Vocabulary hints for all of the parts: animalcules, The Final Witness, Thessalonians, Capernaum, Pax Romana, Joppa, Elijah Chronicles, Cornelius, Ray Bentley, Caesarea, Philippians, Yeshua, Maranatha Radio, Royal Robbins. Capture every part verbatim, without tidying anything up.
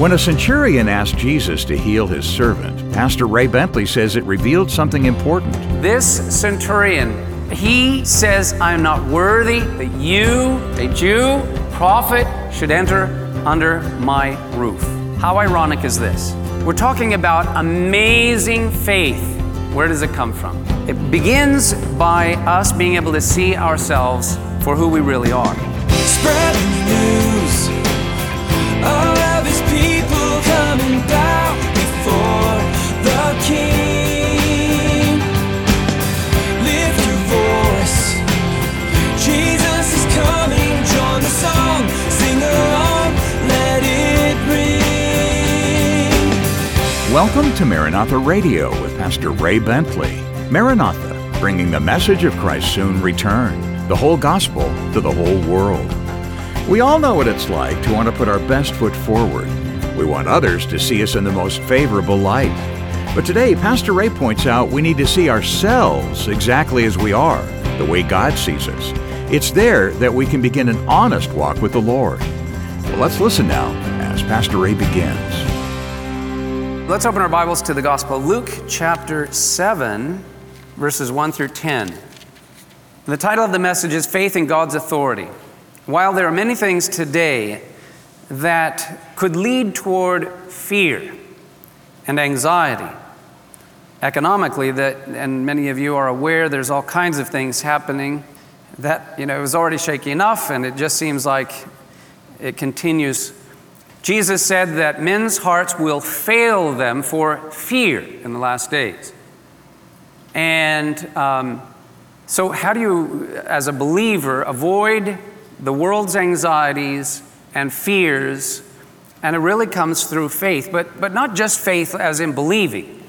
When a centurion asked Jesus to heal his servant, Pastor Ray Bentley says it revealed something important. This centurion, he says, I'm not worthy that you, a Jew, prophet, should enter under my roof. How ironic is this? We're talking about amazing faith. Where does it come from? It begins by us being able to see ourselves for who we really are. Spread the news. All of his people coming down before the King. Lift your voice. Jesus is coming. Join the song. Sing along. Let it ring. Welcome to Maranatha Radio with Pastor Ray Bentley. Maranatha, bringing the message of Christ's soon return, the whole gospel to the whole world. We all know what it's like to want to put our best foot forward. We want others to see us in the most favorable light. But today, Pastor Ray points out we need to see ourselves exactly as we are, the way God sees us. It's there that we can begin an honest walk with the Lord. Well, let's listen now as Pastor Ray begins. Let's open our Bibles to the Gospel of Luke chapter seven, verses one through ten. The title of the message is Faith in God's Authority. While there are many things today that could lead toward fear and anxiety, economically, that, and many of you are aware, there's all kinds of things happening that, you know, it was already shaky enough, and it just seems like it continues. Jesus said that men's hearts will fail them for fear in the last days. And um, so how do you, as a believer, avoid the world's anxieties and fears? And it really comes through faith, but but not just faith as in believing,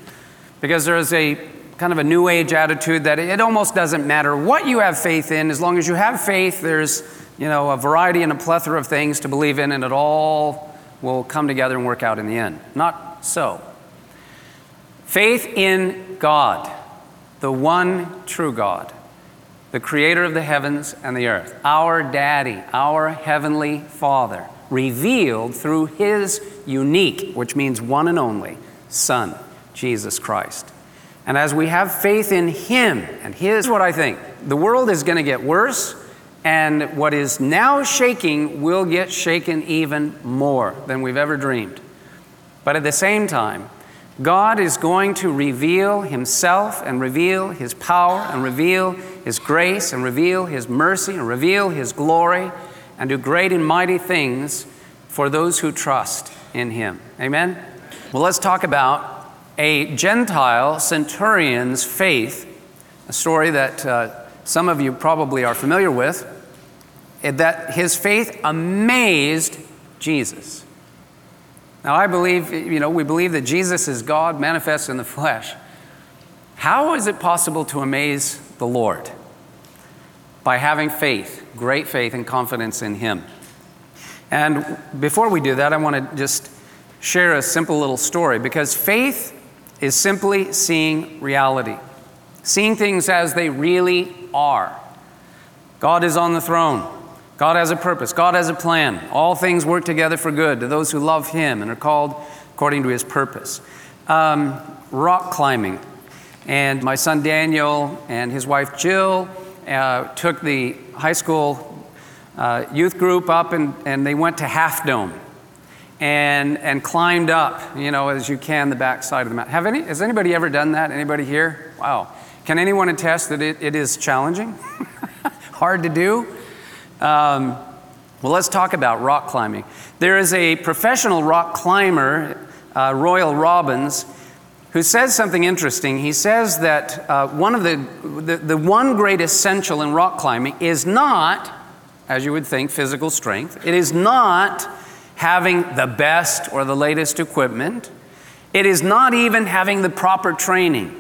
because there is a kind of a new age attitude that it almost doesn't matter what you have faith in. As long as you have faith, there's, you know, a variety and a plethora of things to believe in, and it all will come together and work out in the end. Not so. Faith in God, the one true God, the creator of the heavens and the earth, our daddy, our heavenly Father, revealed through his unique, which means one and only, Son, Jesus Christ. And as we have faith in him, and here's what I think, the world is going to get worse, and what is now shaking will get shaken even more than we've ever dreamed. But at the same time, God is going to reveal himself and reveal his power and reveal his grace and reveal his mercy and reveal his glory and do great and mighty things for those who trust in him. Amen? Well, let's talk about a Gentile centurion's faith, a story that uh, some of you probably are familiar with, that his faith amazed Jesus. Now, I believe, you know, we believe that Jesus is God manifest in the flesh. How is it possible to amaze the Lord? By having faith, great faith and confidence in him. And before we do that, I want to just share a simple little story, because faith is simply seeing reality, seeing things as they really are. God is on the throne. God has a purpose. God has a plan. All things work together for good to those who love him and are called according to his purpose. Um, rock climbing. And my son Daniel and his wife Jill uh, took the high school uh, youth group up, and, and they went to Half Dome and and climbed up, you know, as you can, the backside of the mountain. Have any, has anybody ever done that? Anybody here? Wow. Can anyone attest that it, it is challenging? Hard to do? Um, well, let's talk about rock climbing. There is a professional rock climber, uh, Royal Robbins, who says something interesting. He says that uh, one of the, the the one great essential in rock climbing is not, as you would think, physical strength. It is not having the best or the latest equipment. It is not even having the proper training.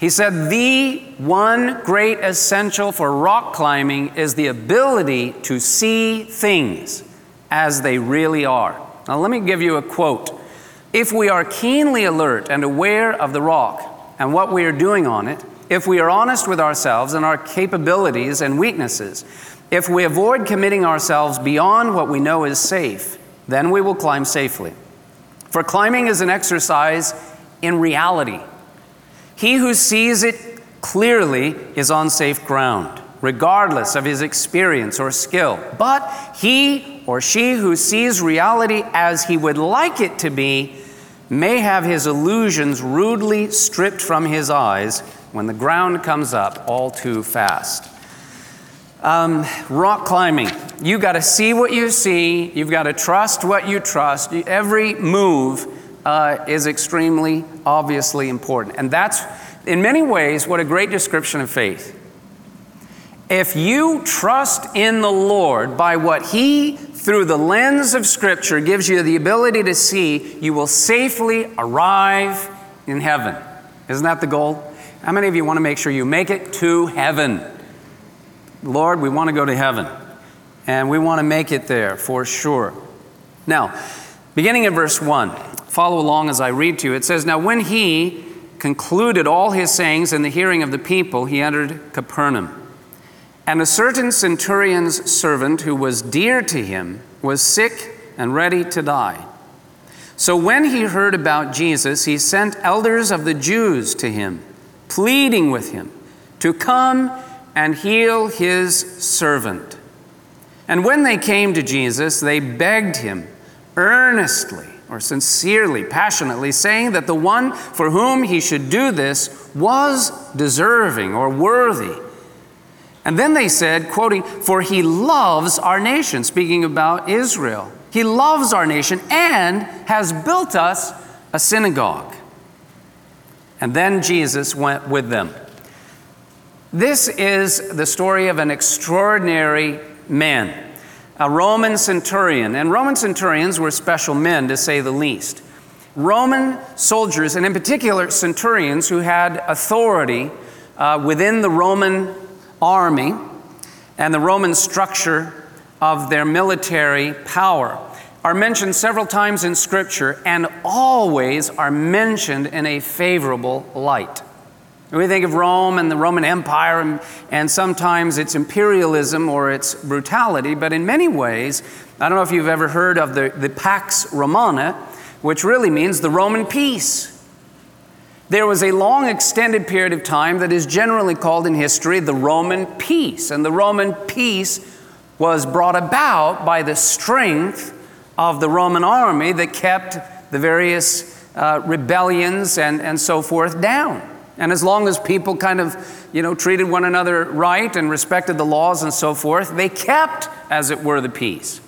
He said the one great essential for rock climbing is the ability to see things as they really are. Now let me give you a quote. If we are keenly alert and aware of the rock and what we are doing on it, if we are honest with ourselves and our capabilities and weaknesses, if we avoid committing ourselves beyond what we know is safe, Then we will climb safely. For climbing is an exercise in reality. He who sees it clearly is on safe ground, regardless of his experience or skill. But he or she who sees reality as he would like it to be may have his illusions rudely stripped from his eyes when the ground comes up all too fast. Um, rock climbing. You got to see what you see. You've got to trust what you trust. Every move uh, is extremely, obviously important. And that's, in many ways, what a great description of faith. If you trust in the Lord by what He, through the lens of Scripture, gives you the ability to see, you will safely arrive in heaven. Isn't that the goal? How many of you want to make sure you make it to heaven? Lord, we want to go to heaven, and we want to make it there for sure. Now, beginning in verse one, follow along as I read to you. It says, "Now when he concluded all his sayings in the hearing of the people, he entered Capernaum. And a certain centurion's servant who was dear to him was sick and ready to die. So when he heard about Jesus, he sent elders of the Jews to him, pleading with him to come and heal his servant. And when they came to Jesus, they begged him earnestly or sincerely, passionately, saying that the one for whom he should do this was deserving or worthy. And then they said, quoting, "For he loves our nation," speaking about Israel. "He loves our nation and has built us a synagogue." And then Jesus went with them. This is the story of an extraordinary man, a Roman centurion. And Roman centurions were special men, to say the least. Roman soldiers, and in particular centurions who had authority uh, within the Roman army and the Roman structure of their military power, are mentioned several times in Scripture and always are mentioned in a favorable light. We think of Rome and the Roman Empire and, and sometimes its imperialism or its brutality, but in many ways, I don't know if you've ever heard of the, the Pax Romana, which really means the Roman peace. There was a long extended period of time that is generally called in history the Roman peace. And the Roman peace was brought about by the strength of the Roman army that kept the various uh, rebellions and, and so forth down. And as long as people kind of, you know, treated one another right and respected the laws and so forth, they kept, as it were, the peace.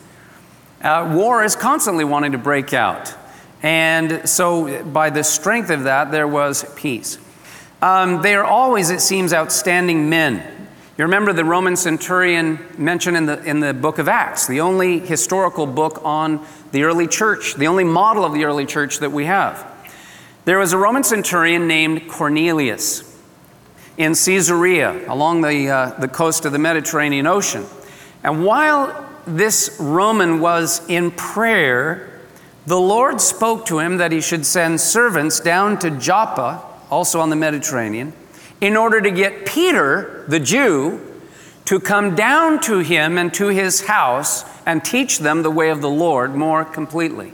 Uh, war is constantly wanting to break out. And so by the strength of that, there was peace. Um, they are always, it seems, outstanding men. You remember the Roman centurion mentioned in the, in the book of Acts, the only historical book on the early church, the only model of the early church that we have. There was a Roman centurion named Cornelius in Caesarea along the, uh, the coast of the Mediterranean Ocean. And while this Roman was in prayer, the Lord spoke to him that he should send servants down to Joppa, also on the Mediterranean, in order to get Peter, the Jew, to come down to him and to his house and teach them the way of the Lord more completely.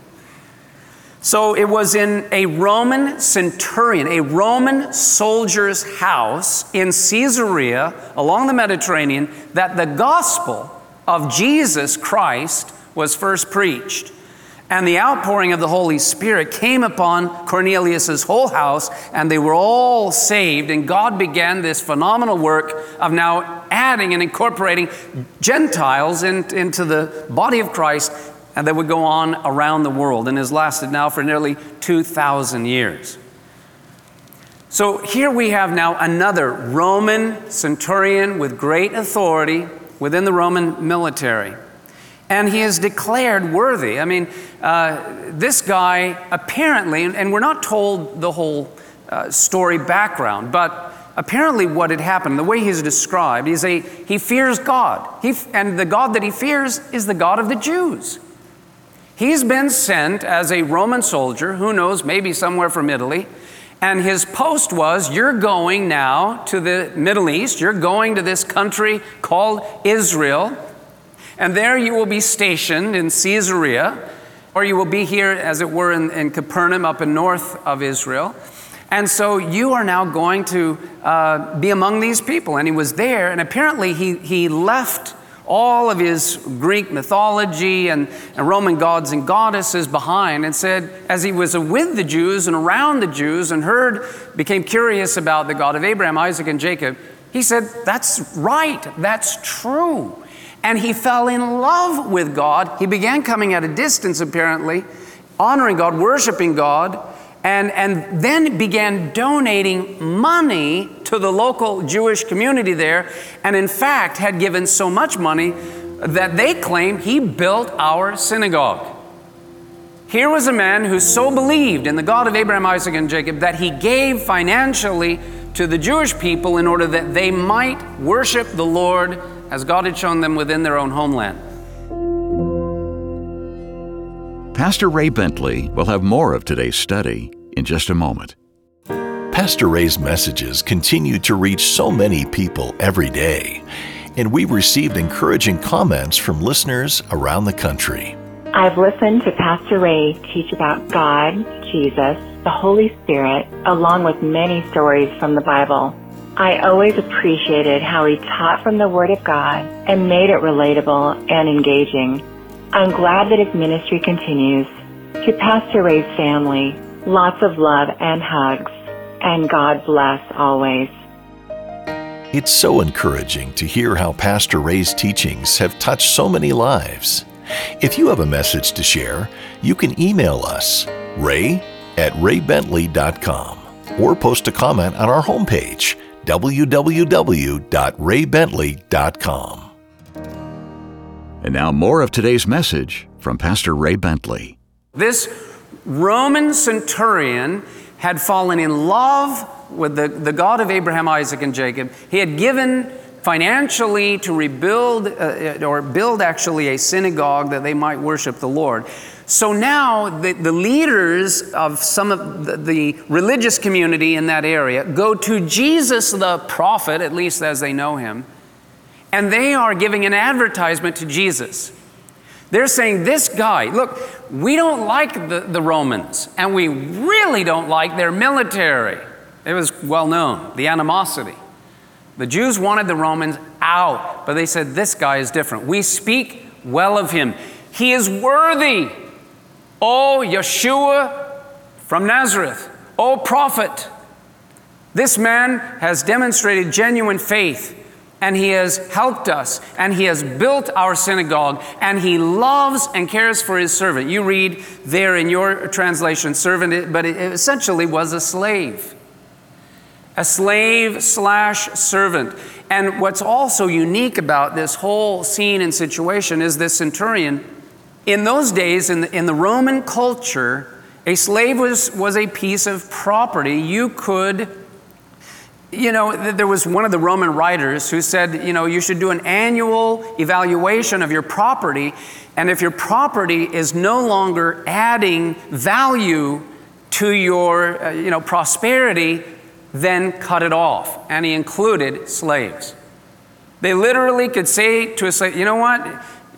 So it was in a Roman centurion, a Roman soldier's house in Caesarea along the Mediterranean, that the gospel of Jesus Christ was first preached. And the outpouring of the Holy Spirit came upon Cornelius' whole house, and they were all saved, and God began this phenomenal work of now adding and incorporating Gentiles in, into the body of Christ, and that would go on around the world, and has lasted now for nearly two thousand years. So here we have now another Roman centurion with great authority within the Roman military. And he is declared worthy. I mean, uh, this guy apparently, and, and we're not told the whole uh, story background, but apparently what had happened, the way he's described, is a, he fears God. He, and the God that he fears is the God of the Jews. He's been sent as a Roman soldier, who knows, maybe somewhere from Italy, and his post was, you're going now to the Middle East, you're going to this country called Israel, and there you will be stationed in Caesarea, or you will be here, as it were, in, in Capernaum, up in north of Israel. And so you are now going to uh, be among these people. And he was there, and apparently he, he left all of his Greek mythology and, and Roman gods and goddesses behind, and said, as he was with the Jews and around the Jews and heard, became curious about the God of Abraham, Isaac, and Jacob, he said, that's right, that's true. And he fell in love with God. He began coming at a distance, apparently, honoring God, worshiping God, and, and then began donating money to the local Jewish community there, and in fact had given so much money that they claim he built our synagogue. Here was a man who so believed in the God of Abraham, Isaac, and Jacob that he gave financially to the Jewish people in order that they might worship the Lord as God had shown them within their own homeland. Pastor Ray Bentley will have more of today's study in just a moment. Pastor Ray's messages continue to reach so many people every day, and we've received encouraging comments from listeners around the country. I've listened to Pastor Ray teach about God, Jesus, the Holy Spirit, along with many stories from the Bible. I always appreciated how he taught from the Word of God and made it relatable and engaging. I'm glad that his ministry continues. To Pastor Ray's family, lots of love and hugs, and God bless always. It's so encouraging to hear how Pastor Ray's teachings have touched so many lives. If you have a message to share, you can email us, ray at ray bentley dot com, or post a comment on our homepage, w w w dot ray bentley dot com. And now more of today's message from Pastor Ray Bentley. This Roman centurion had fallen in love with the, the God of Abraham, Isaac, and Jacob. He had given financially to rebuild, uh, or build actually a synagogue that they might worship the Lord. So now the, the leaders of some of the, the religious community in that area go to Jesus the prophet, at least as they know him, and they are giving an advertisement to Jesus. They're saying, this guy, look, we don't like the, the Romans, and we really don't like their military. It was well known, the animosity. The Jews wanted the Romans out, but they said, this guy is different. We speak well of him. He is worthy. Oh, Yeshua from Nazareth. Oh, prophet. This man has demonstrated genuine faith, and he has helped us, and he has built our synagogue, and he loves and cares for his servant. You read there in your translation, servant, but it essentially was a slave. A slave slash servant. And what's also unique about this whole scene and situation is this centurion. In those days, in the, in the Roman culture, a slave was, was a piece of property. You could You know, there was one of the Roman writers who said, you know, you should do an annual evaluation of your property, and if your property is no longer adding value to your, uh, you know, prosperity, then cut it off. And he included slaves. They literally could say to a slave, you know what,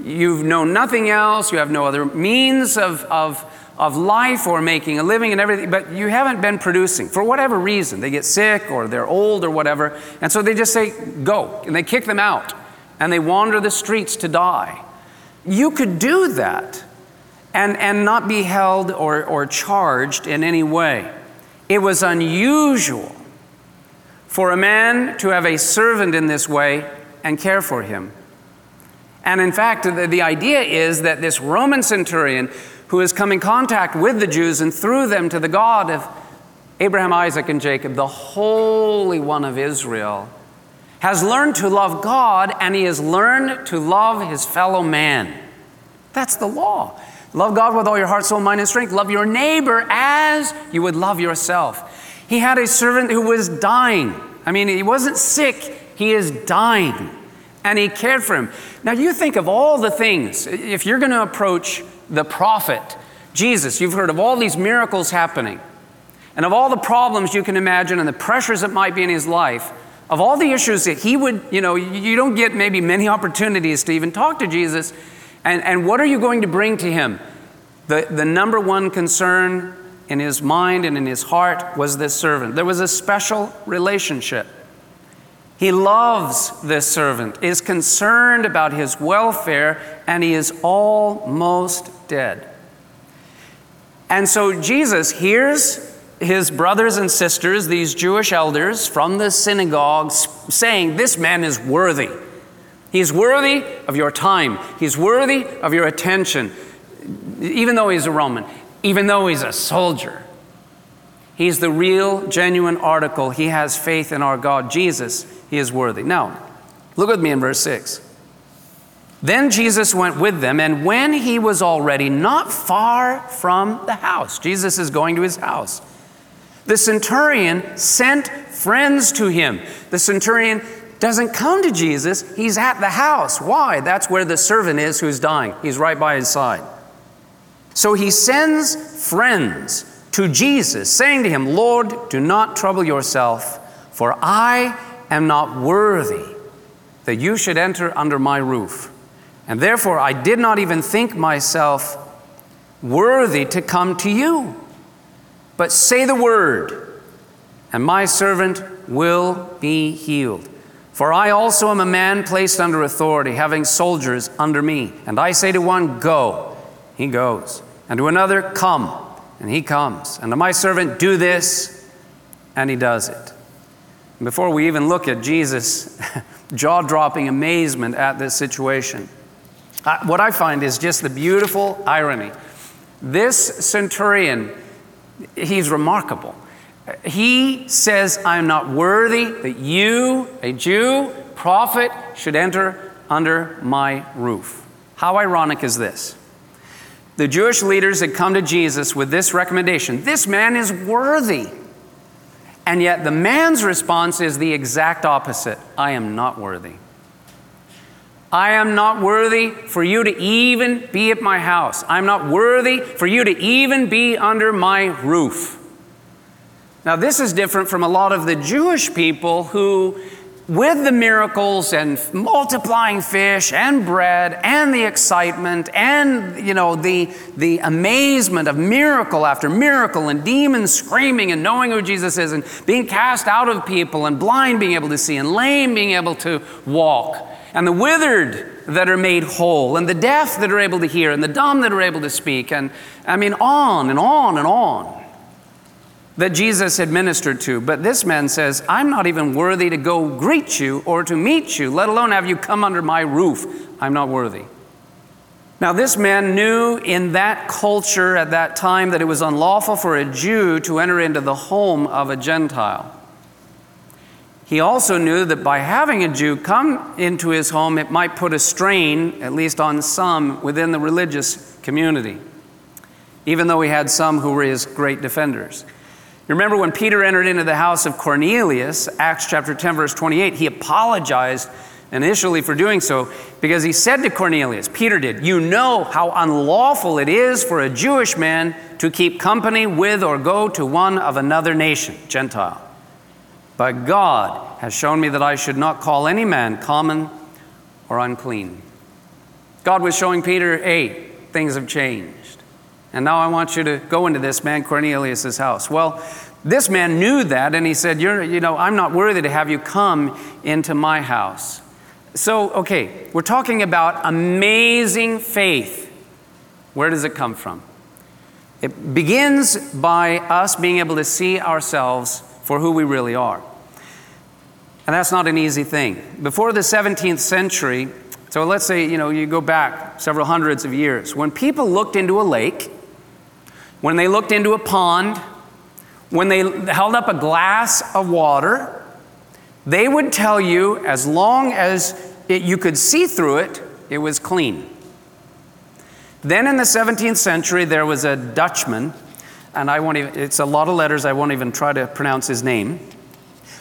you've known nothing else, you have no other means of, of of life or making a living and everything, but you haven't been producing for whatever reason. They get sick or they're old or whatever, and so they just say, go, and they kick them out, and they wander the streets to die. You could do that and, and not be held or, or charged in any way. It was unusual for a man to have a servant in this way and care for him. And in fact, the, the idea is that this Roman centurion who has come in contact with the Jews and through them to the God of Abraham, Isaac, and Jacob, the Holy One of Israel, has learned to love God, and he has learned to love his fellow man. That's the law. Love God with all your heart, soul, mind, and strength. Love your neighbor as you would love yourself. He had a servant who was dying. I mean, he wasn't sick. He is dying. And he cared for him. Now, you think of all the things. If you're going to approach the prophet, Jesus, you've heard of all these miracles happening, and of all the problems you can imagine and the pressures that might be in his life, of all the issues that he would, you know, you don't get maybe many opportunities to even talk to Jesus, and, and what are you going to bring to him? The, the number one concern in his mind and in his heart was this servant. There was a special relationship. He loves this servant, is concerned about his welfare, and he is almost dead. And so Jesus hears his brothers and sisters, these Jewish elders from the synagogue, saying, "This man is worthy. He's worthy of your time. He's worthy of your attention. Even though he's a Roman, even though he's a soldier, he's the real, genuine article. He has faith in our God, Jesus. He is worthy." Now, look with me in verse six. "Then Jesus went with them, and when he was already not far from the house," Jesus is going to his house, "the centurion sent friends to him." The centurion doesn't come to Jesus. He's at the house. Why? That's where the servant is who's dying. He's right by his side. "So he sends friends to Jesus, saying to him, 'Lord, do not trouble yourself, for I am not worthy that you should enter under my roof. And therefore I did not even think myself worthy to come to you. But say the word, and my servant will be healed. For I also am a man placed under authority, having soldiers under me. And I say to one, go, he goes. And to another, come, and he comes. And to my servant, do this, and he does it.'" And before we even look at Jesus' jaw-dropping amazement at this situation, uh, what I find is just the beautiful irony. This centurion, he's remarkable. He says, "I am not worthy that you, a Jew, prophet, should enter under my roof." How ironic is this? The Jewish leaders had come to Jesus with this recommendation: "This man is worthy." And yet the man's response is the exact opposite: "I am not worthy. I am not worthy for you to even be at my house. I'm not worthy for you to even be under my roof." Now, this is different from a lot of the Jewish people who, with the miracles and multiplying fish and bread and the excitement and, you know, the, the amazement of miracle after miracle and demons screaming and knowing who Jesus is and being cast out of people and blind being able to see and lame being able to walk and the withered that are made whole and the deaf that are able to hear and the dumb that are able to speak, and I mean on and on and on, that Jesus had ministered to. But this man says, "I'm not even worthy to go greet you or to meet you, let alone have you come under my roof. I'm not worthy." Now, this man knew in that culture at that time that it was unlawful for a Jew to enter into the home of a Gentile. He also knew that by having a Jew come into his home, it might put a strain, at least on some, within the religious community, even though he had some who were his great defenders. You remember when Peter entered into the house of Cornelius, Acts chapter ten, verse twenty-eight, he apologized initially for doing so because he said to Cornelius, Peter did, "You know how unlawful it is for a Jewish man to keep company with or go to one of another nation, Gentile. But God has shown me that I should not call any man common or unclean." God was showing Peter, hey, things have changed. And now I want you to go into this man Cornelius' house. Well, this man knew that, and he said, You're, you know, "I'm not worthy to have you come into my house." So, okay, we're talking about amazing faith. Where does it come from? It begins by us being able to see ourselves for who we really are. And that's not an easy thing. Before the seventeenth century, so let's say, you know, you go back several hundreds of years, when people looked into a lake, when they looked into a pond, when they held up a glass of water, they would tell you as long as it, you could see through it, it was clean. Then in the seventeenth century, there was a Dutchman, and I won't even, it's a lot of letters, I won't even try to pronounce his name,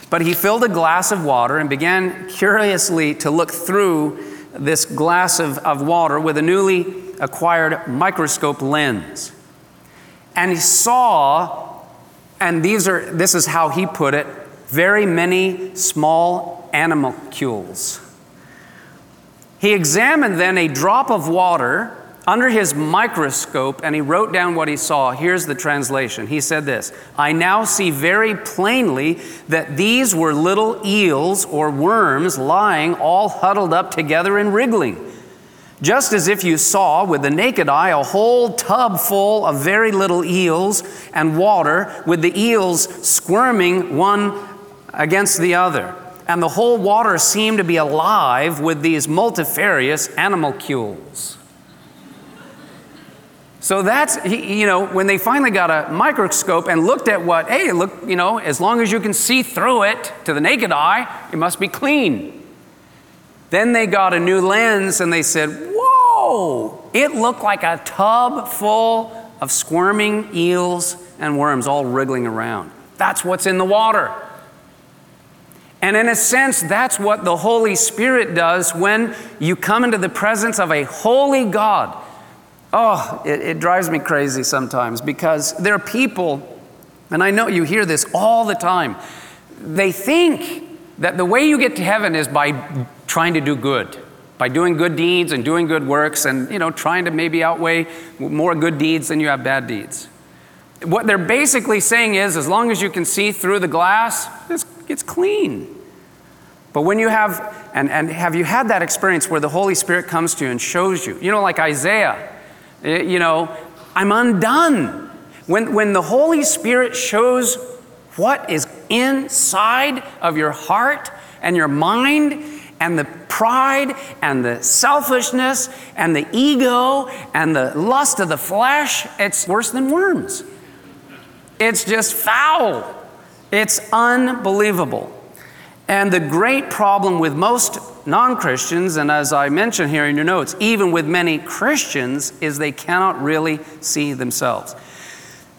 but he filled a glass of water and began curiously to look through this glass of, of water with a newly acquired microscope lens. And he saw, and these are, this is how he put it, very many small animalcules. He examined then a drop of water under his microscope, and he wrote down what he saw. Here's the translation. He said this, "I now see very plainly that these were little eels or worms lying all huddled up together and wriggling. Just as if you saw with the naked eye a whole tub full of very little eels and water with the eels squirming one against the other. And the whole water seemed to be alive with these multifarious animalcules." So that's, you know, when they finally got a microscope and looked at what, hey, look, you know, as long as you can see through it to the naked eye, it must be clean. Then they got a new lens and they said, whoa, it looked like a tub full of squirming eels and worms all wriggling around. That's what's in the water. And in a sense, that's what the Holy Spirit does when you come into the presence of a holy God. Oh, it, it drives me crazy sometimes because there are people, and I know you hear this all the time, they think that the way you get to heaven is by trying to do good, by doing good deeds and doing good works and, you know, trying to maybe outweigh more good deeds than you have bad deeds. What they're basically saying is, as long as you can see through the glass, it's, it's clean. But when you have, and, and have you had that experience where the Holy Spirit comes to you and shows you, you know, like Isaiah, you know, I'm undone. When, when the Holy Spirit shows what is inside of your heart and your mind and the pride and the selfishness and the ego and the lust of the flesh, it's worse than worms. It's just foul. It's unbelievable. And the great problem with most non-Christians, and as I mentioned here in your notes, even with many Christians, is they cannot really see themselves.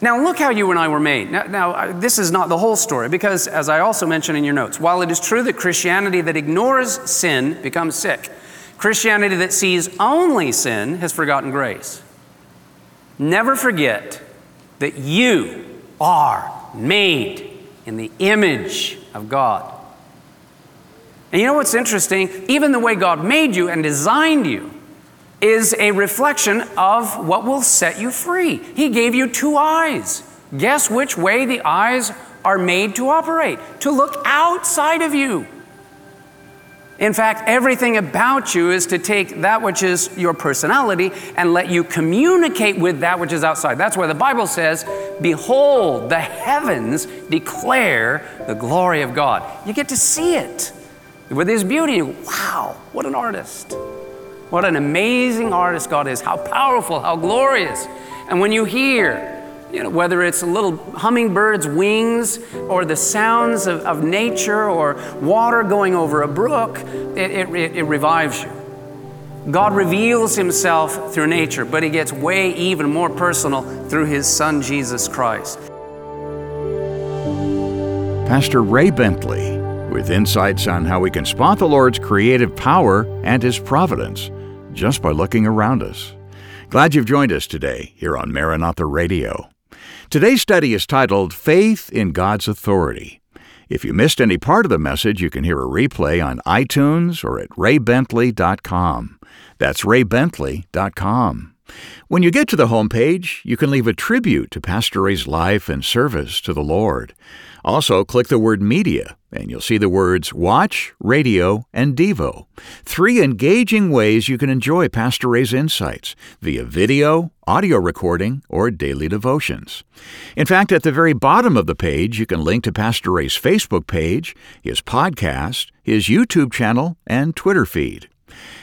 Now, look how you and I were made. Now, now, this is not the whole story, because as I also mentioned in your notes, while it is true that Christianity that ignores sin becomes sick, Christianity that sees only sin has forgotten grace. Never forget that you are made in the image of God. And you know what's interesting? Even the way God made you and designed you is a reflection of what will set you free. He gave you two eyes. Guess which way the eyes are made to operate? To look outside of you. In fact, everything about you is to take that which is your personality and let you communicate with that which is outside. That's why the Bible says, "Behold, the heavens declare the glory of God." You get to see it. With his beauty, wow, what an artist. What an amazing artist God is. How powerful, how glorious. And when you hear, you know, whether it's a little hummingbird's wings or the sounds of, of nature or water going over a brook, it, it, it, it revives you. God reveals himself through nature, but he gets way even more personal through his son, Jesus Christ. Pastor Ray Bentley, with insights on how we can spot the Lord's creative power and His providence just by looking around us. Glad you've joined us today here on Maranatha Radio. Today's study is titled Faith in God's Authority. If you missed any part of the message, you can hear a replay on iTunes or at ray bentley dot com. That's ray bentley dot com. When you get to the homepage, you can leave a tribute to Pastor Ray's life and service to the Lord. Also, click the word Media, and you'll see the words Watch, Radio, and Devo. Three engaging ways you can enjoy Pastor Ray's insights via video, audio recording, or daily devotions. In fact, at the very bottom of the page, you can link to Pastor Ray's Facebook page, his podcast, his YouTube channel, and Twitter feed.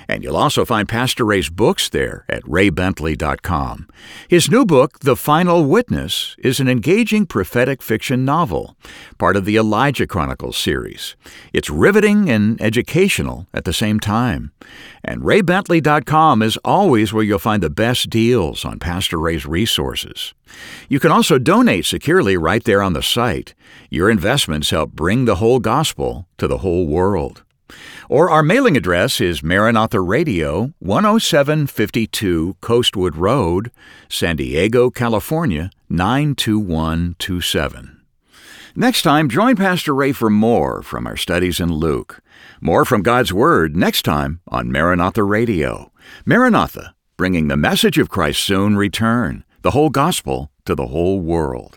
And you'll also find Pastor Ray's books there at ray bentley dot com. His new book, The Final Witness, is an engaging prophetic fiction novel, part of the Elijah Chronicles series. It's riveting and educational at the same time. And ray bentley dot com is always where you'll find the best deals on Pastor Ray's resources. You can also donate securely right there on the site. Your investments help bring the whole gospel to the whole world. Or our mailing address is Maranatha Radio, one oh seven fifty-two Coastwood Road, San Diego, California, nine two one two seven. Next time, join Pastor Ray for more from our studies in Luke. More from God's Word next time on Maranatha Radio. Maranatha, bringing the message of Christ's soon return, the whole gospel, to the whole world.